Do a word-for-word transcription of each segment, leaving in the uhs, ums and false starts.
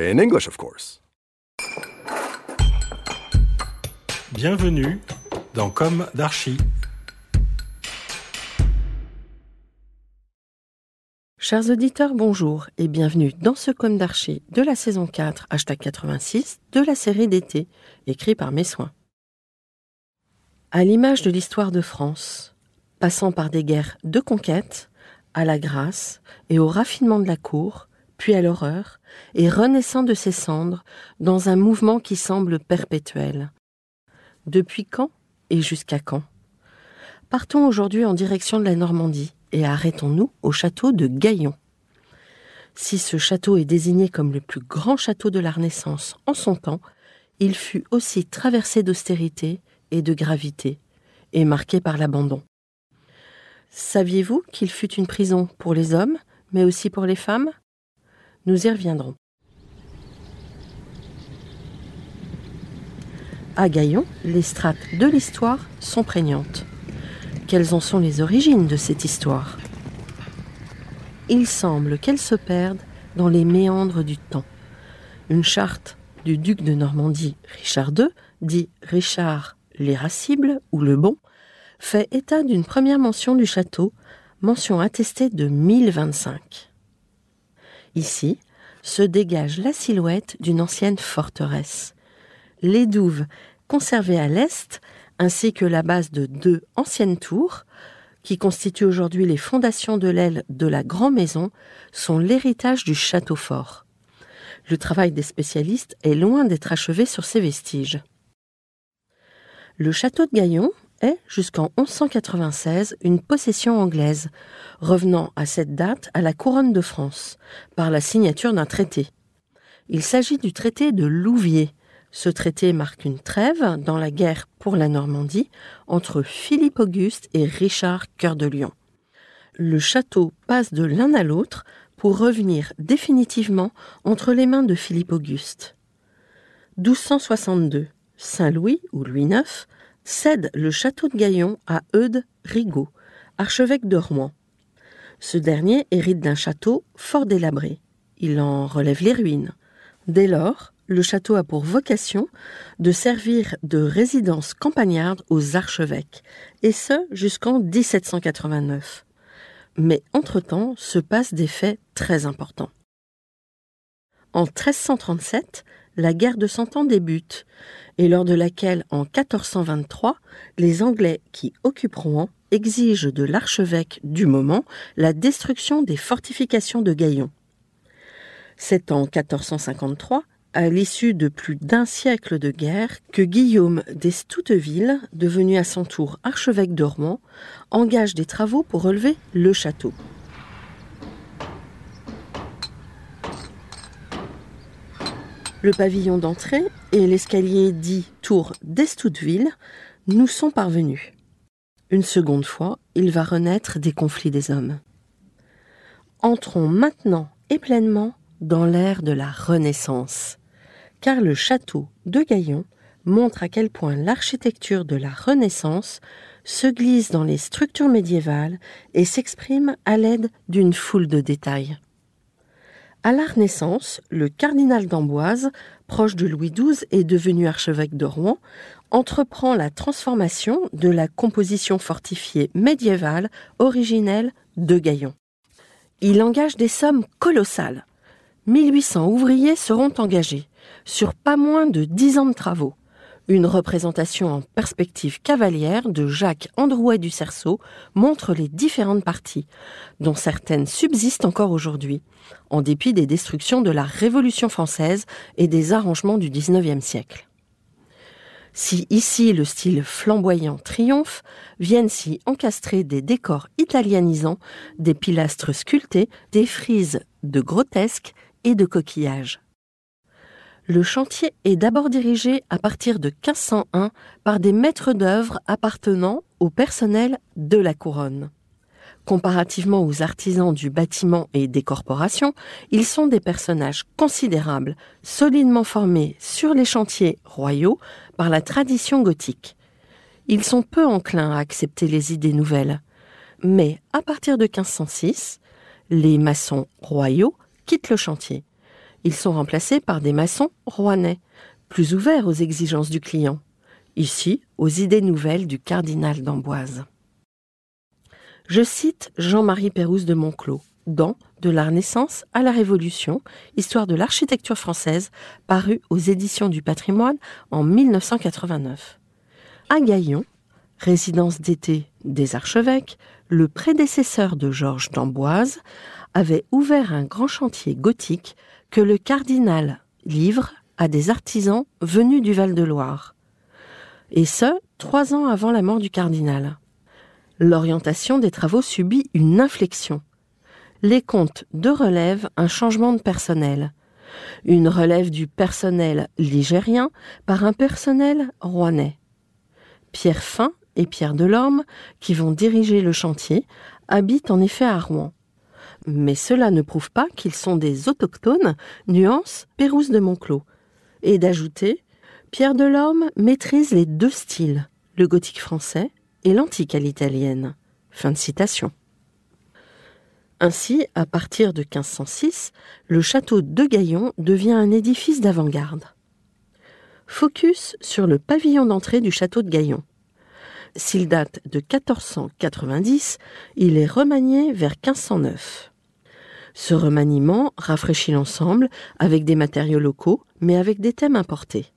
In English, of course. Bienvenue dans Comme d'Archi. Chers auditeurs, bonjour et bienvenue dans ce Comme d'Archi de la saison quatre, hashtag quatre-vingt-six, de la série d'été, écrit par mes soins. À l'image de l'histoire de France, passant par des guerres de conquête, à la grâce et au raffinement de la cour, puis à l'horreur, et renaissant de ses cendres dans un mouvement qui semble perpétuel. Depuis quand et jusqu'à quand ? Partons aujourd'hui en direction de la Normandie et arrêtons-nous au château de Gaillon. Si ce château est désigné comme le plus grand château de la Renaissance en son temps, il fut aussi traversé d'austérité et de gravité, et marqué par l'abandon. Saviez-vous qu'il fut une prison pour les hommes, mais aussi pour les femmes ? Nous y reviendrons. À Gaillon, les strates de l'histoire sont prégnantes. Quelles en sont les origines de cette histoire ? Il semble qu'elles se perdent dans les méandres du temps. Une charte du duc de Normandie Richard deux, dit Richard l'Irascible ou le Bon, fait état d'une première mention du château, mention attestée de mille vingt-cinq. Ici, se dégage la silhouette d'une ancienne forteresse. Les douves conservées à l'est, ainsi que la base de deux anciennes tours, qui constituent aujourd'hui les fondations de l'aile de la Grand-Maison, sont l'héritage du château-fort. Le travail des spécialistes est loin d'être achevé sur ces vestiges. Le château de Gaillon est, jusqu'en onze cent quatre-vingt-seize, une possession anglaise, revenant à cette date à la couronne de France, par la signature d'un traité. Il s'agit du traité de Louviers. Ce traité marque une trêve dans la guerre pour la Normandie entre Philippe Auguste et Richard Cœur de Lion. Le château passe de l'un à l'autre pour revenir définitivement entre les mains de Philippe Auguste. douze cent soixante-deux, Saint-Louis ou Louis neuf, cède le château de Gaillon à Eudes Rigaud, archevêque de Rouen. Ce dernier hérite d'un château fort délabré. Il en relève les ruines. Dès lors, le château a pour vocation de servir de résidence campagnarde aux archevêques, et ce jusqu'en dix-sept cent quatre-vingt-neuf. Mais entre-temps se passent des faits très importants. En treize cent trente-sept, la guerre de Cent Ans débute, et lors de laquelle, en quatorze cent vingt-trois, les Anglais qui occupent Rouen exigent de l'archevêque du moment la destruction des fortifications de Gaillon. C'est en quatorze cent cinquante-trois, à l'issue de plus d'un siècle de guerre, que Guillaume d'Estouteville, devenu à son tour archevêque de Rouen, engage des travaux pour relever le château. Le pavillon d'entrée et l'escalier dit tour d'Estouteville nous sont parvenus. Une seconde fois, il va renaître des conflits des hommes. Entrons maintenant et pleinement dans l'ère de la Renaissance, car le château de Gaillon montre à quel point l'architecture de la Renaissance se glisse dans les structures médiévales et s'exprime à l'aide d'une foule de détails. À la Renaissance, le cardinal d'Amboise, proche de Louis douze et devenu archevêque de Rouen, entreprend la transformation de la composition fortifiée médiévale originelle de Gaillon. Il engage des sommes colossales. mille huit cents ouvriers seront engagés, sur pas moins de dix ans de travaux. Une représentation en perspective cavalière de Jacques Androuet du Cerceau montre les différentes parties, dont certaines subsistent encore aujourd'hui, en dépit des destructions de la Révolution française et des arrangements du dix-neuvième siècle. Si ici le style flamboyant triomphe, viennent s'y encastrer des décors italianisants, des pilastres sculptés, des frises de grotesques et de coquillages. Le chantier est d'abord dirigé à partir de quinze cent un par des maîtres d'œuvre appartenant au personnel de la couronne. Comparativement aux artisans du bâtiment et des corporations, ils sont des personnages considérables, solidement formés sur les chantiers royaux par la tradition gothique. Ils sont peu enclins à accepter les idées nouvelles. Mais à partir de quinze cent six, les maçons royaux quittent le chantier. Ils sont remplacés par des maçons rouennais, plus ouverts aux exigences du client. Ici, aux idées nouvelles du cardinal d'Amboise. Je cite Jean-Marie Pérouse de Monclos dans « De la Renaissance à la Révolution, histoire de l'architecture française » paru aux Éditions du Patrimoine en mille neuf cent quatre-vingt-neuf. À Gaillon, résidence d'été des archevêques, le prédécesseur de Georges d'Amboise avait ouvert un grand chantier gothique que le cardinal livre à des artisans venus du Val-de-Loire. Et ce, trois ans avant la mort du cardinal. L'orientation des travaux subit une inflexion. Les comptes de relève un changement de personnel. Une relève du personnel ligérien par un personnel rouennais. Pierre Fin et Pierre Delorme, qui vont diriger le chantier, habitent en effet à Rouen. Mais cela ne prouve pas qu'ils sont des autochtones, nuance Pérouse de Monclos. Et d'ajouter, Pierre Delorme maîtrise les deux styles, le gothique français et l'antique à l'italienne. Fin de citation. Ainsi, à partir de quinze cent six, le château de Gaillon devient un édifice d'avant-garde. Focus sur le pavillon d'entrée du château de Gaillon. S'il date de quatorze cent quatre-vingt-dix, il est remanié vers quinze cent neuf. Ce remaniement rafraîchit l'ensemble avec des matériaux locaux, mais avec des thèmes importés.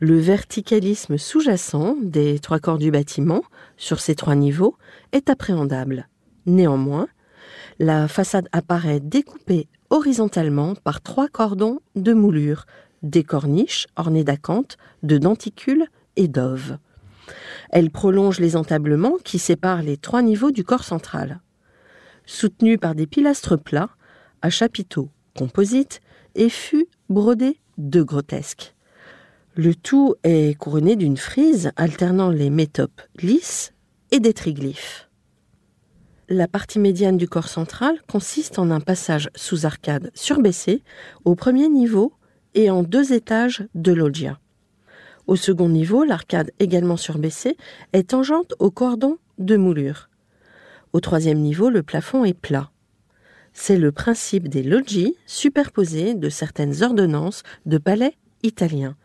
Le verticalisme sous-jacent des trois corps du bâtiment, sur ces trois niveaux, est appréhendable. Néanmoins, la façade apparaît découpée horizontalement par trois cordons de moulures, des corniches ornées d'acanthes, de denticules et d'oves. Elle prolonge les entablements qui séparent les trois niveaux du corps central. Soutenue par des pilastres plats, à chapiteaux composites, et fûts brodés de grotesques. Le tout est couronné d'une frise alternant les métopes lisses et des triglyphes. La partie médiane du corps central consiste en un passage sous arcade surbaissée au premier niveau et en deux étages de loggia. Au second niveau, l'arcade également surbaissée est tangente au cordon de moulure. Au troisième niveau, le plafond est plat. C'est le principe des logis superposés de certaines ordonnances de palais italiens,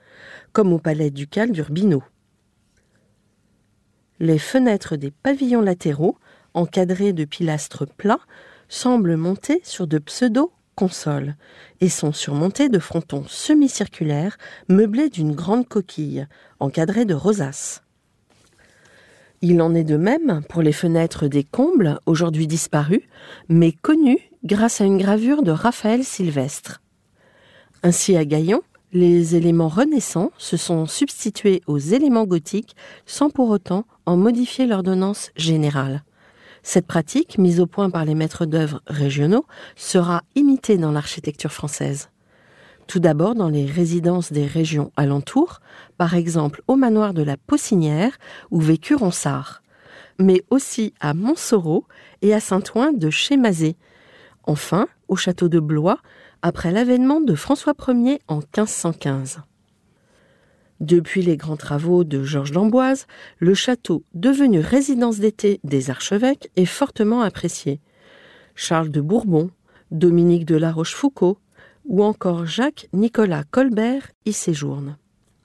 comme au palais ducal d'Urbino. Les fenêtres des pavillons latéraux, encadrées de pilastres plats, semblent monter sur de pseudo consoles et sont surmontées de frontons semi-circulaires meublés d'une grande coquille, encadrée de rosaces. Il en est de même pour les fenêtres des combles, aujourd'hui disparues, mais connues grâce à une gravure de Raphaël Sylvestre. Ainsi à Gaillon, les éléments renaissants se sont substitués aux éléments gothiques sans pour autant en modifier l'ordonnance générale. Cette pratique, mise au point par les maîtres d'œuvre régionaux, sera imitée dans l'architecture française. Tout d'abord dans les résidences des régions alentours, par exemple au manoir de la Poussinière où vécut Ronsard, mais aussi à Montsoreau et à Saint-Ouen de Chémazé. Enfin, au château de Blois, après l'avènement de François Ier en quinze cent quinze. Depuis les grands travaux de Georges d'Amboise, le château, devenu résidence d'été des archevêques, est fortement apprécié. Charles de Bourbon, Dominique de La Rochefoucauld ou encore Jacques-Nicolas Colbert y séjournent.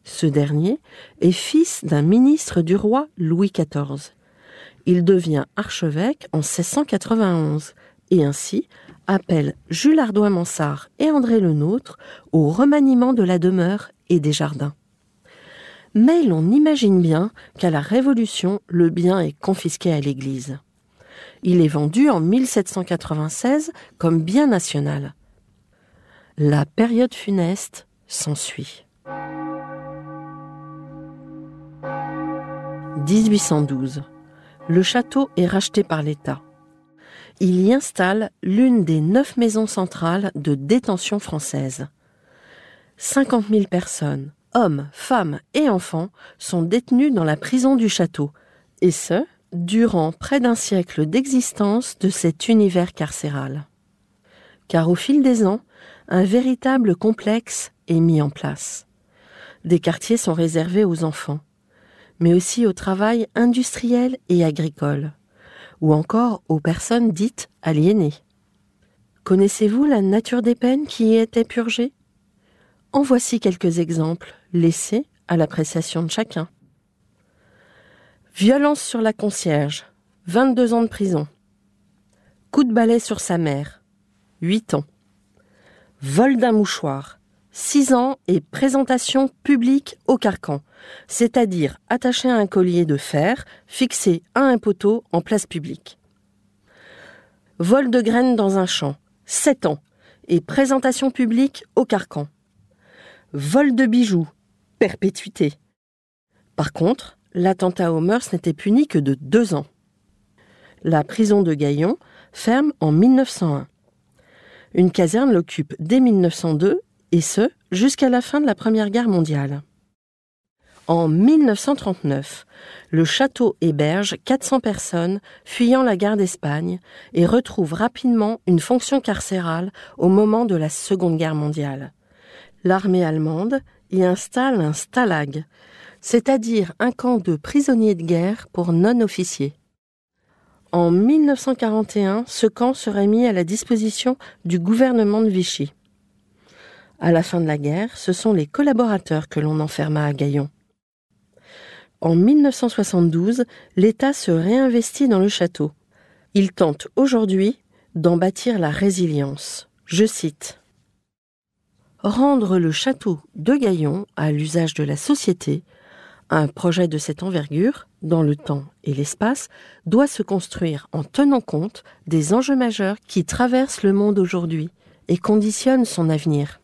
Ce dernier est fils d'un ministre du roi Louis quatorze. Il devient archevêque en seize cent quatre-vingt-onze et ainsi appelle Jules Ardois-Mansart et André Lenôtre au remaniement de la demeure et des jardins. Mais l'on imagine bien qu'à la Révolution, le bien est confisqué à l'Église. Il est vendu en mille sept cent quatre-vingt-seize comme bien national. La période funeste s'ensuit. dix-huit cent douze. Le château est racheté par l'État. Il y installe l'une des neuf maisons centrales de détention française. cinquante mille personnes, hommes, femmes et enfants, sont détenus dans la prison du château. Et ce, durant près d'un siècle d'existence de cet univers carcéral. Car au fil des ans, un véritable complexe est mis en place. Des quartiers sont réservés aux enfants, mais aussi au travail industriel et agricole, ou encore aux personnes dites aliénées. Connaissez-vous la nature des peines qui y étaient purgées ? En voici quelques exemples, laissés à l'appréciation de chacun. Violence sur la concierge, vingt-deux ans de prison. Coup de balai sur sa mère, huit ans. Vol d'un mouchoir, six ans et présentation publique au carcan, c'est-à-dire attaché à un collier de fer fixé à un poteau en place publique. Vol de graines dans un champ, sept ans et présentation publique au carcan. Vol de bijoux, perpétuité. Par contre, l'attentat aux mœurs n'était puni que de deux ans. La prison de Gaillon ferme en mille neuf cent un. Une caserne l'occupe dès mille neuf cent deux, et ce, jusqu'à la fin de la Première Guerre mondiale. En mille neuf cent trente-neuf, le château héberge quatre cents personnes fuyant la guerre d'Espagne et retrouve rapidement une fonction carcérale au moment de la Seconde Guerre mondiale. L'armée allemande y installe un stalag, c'est-à-dire un camp de prisonniers de guerre pour non-officiers. En mille neuf cent quarante et un, ce camp serait mis à la disposition du gouvernement de Vichy. À la fin de la guerre, ce sont les collaborateurs que l'on enferma à Gaillon. En mille neuf cent soixante-douze, l'État se réinvestit dans le château. Il tente aujourd'hui d'en bâtir la résilience. Je cite : « Rendre le château de Gaillon à l'usage de la société », un projet de cette envergure, dans le temps et l'espace, doit se construire en tenant compte des enjeux majeurs qui traversent le monde aujourd'hui et conditionnent son avenir.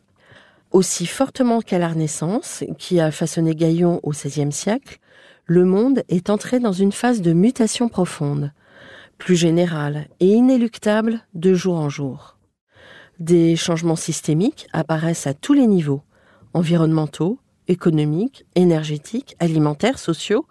Aussi fortement qu'à la Renaissance, qui a façonné Gaillon au seizième siècle, le monde est entré dans une phase de mutation profonde, plus générale et inéluctable de jour en jour. Des changements systémiques apparaissent à tous les niveaux, environnementaux, économiques, énergétiques, alimentaires, sociaux.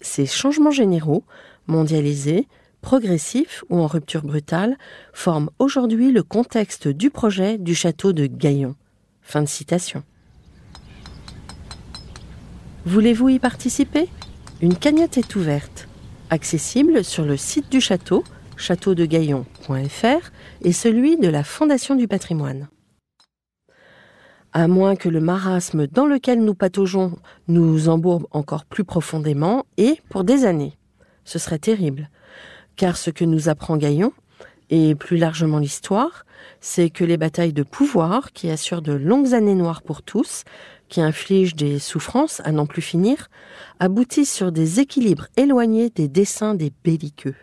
Ces changements généraux, mondialisés, progressifs ou en rupture brutale, forment aujourd'hui le contexte du projet du château de Gaillon. Fin de citation. Voulez-vous y participer ? Une cagnotte est ouverte, accessible sur le site du château, château de gaillon point f r, et celui de la Fondation du patrimoine. À moins que le marasme dans lequel nous pataugeons nous embourbe encore plus profondément et pour des années. Ce serait terrible, car ce que nous apprend Gaillon, et plus largement l'histoire, c'est que les batailles de pouvoir qui assurent de longues années noires pour tous, qui infligent des souffrances à n'en plus finir, aboutissent sur des équilibres éloignés des desseins des belliqueux.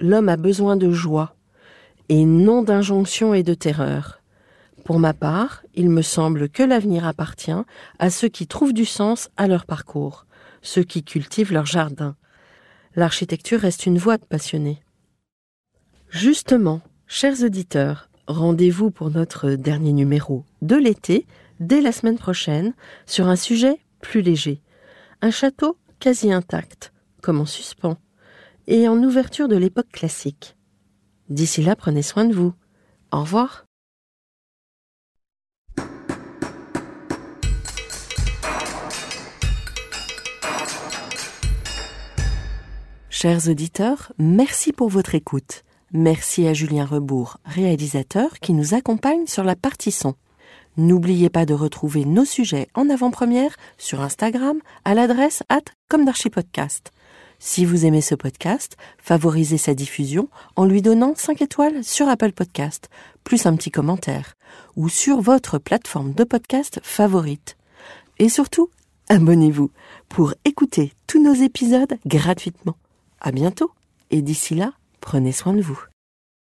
L'homme a besoin de joie, et non d'injonction et de terreur. Pour ma part, il me semble que l'avenir appartient à ceux qui trouvent du sens à leur parcours, ceux qui cultivent leur jardin. L'architecture reste une voie de passionnés. Justement, chers auditeurs, rendez-vous pour notre dernier numéro de l'été, dès la semaine prochaine, sur un sujet plus léger. Un château quasi intact, comme en suspens, et en ouverture de l'époque classique. D'ici là, prenez soin de vous. Au revoir. Chers auditeurs, merci pour votre écoute. Merci à Julien Rebourg, réalisateur, qui nous accompagne sur la partie son. N'oubliez pas de retrouver nos sujets en avant-première sur Instagram à l'adresse arobase comme d'archipodcast. Si vous aimez ce podcast, favorisez sa diffusion en lui donnant cinq étoiles sur Apple Podcast, plus un petit commentaire, ou sur votre plateforme de podcast favorite. Et surtout, abonnez-vous pour écouter tous nos épisodes gratuitement. À bientôt, et d'ici là, prenez soin de vous.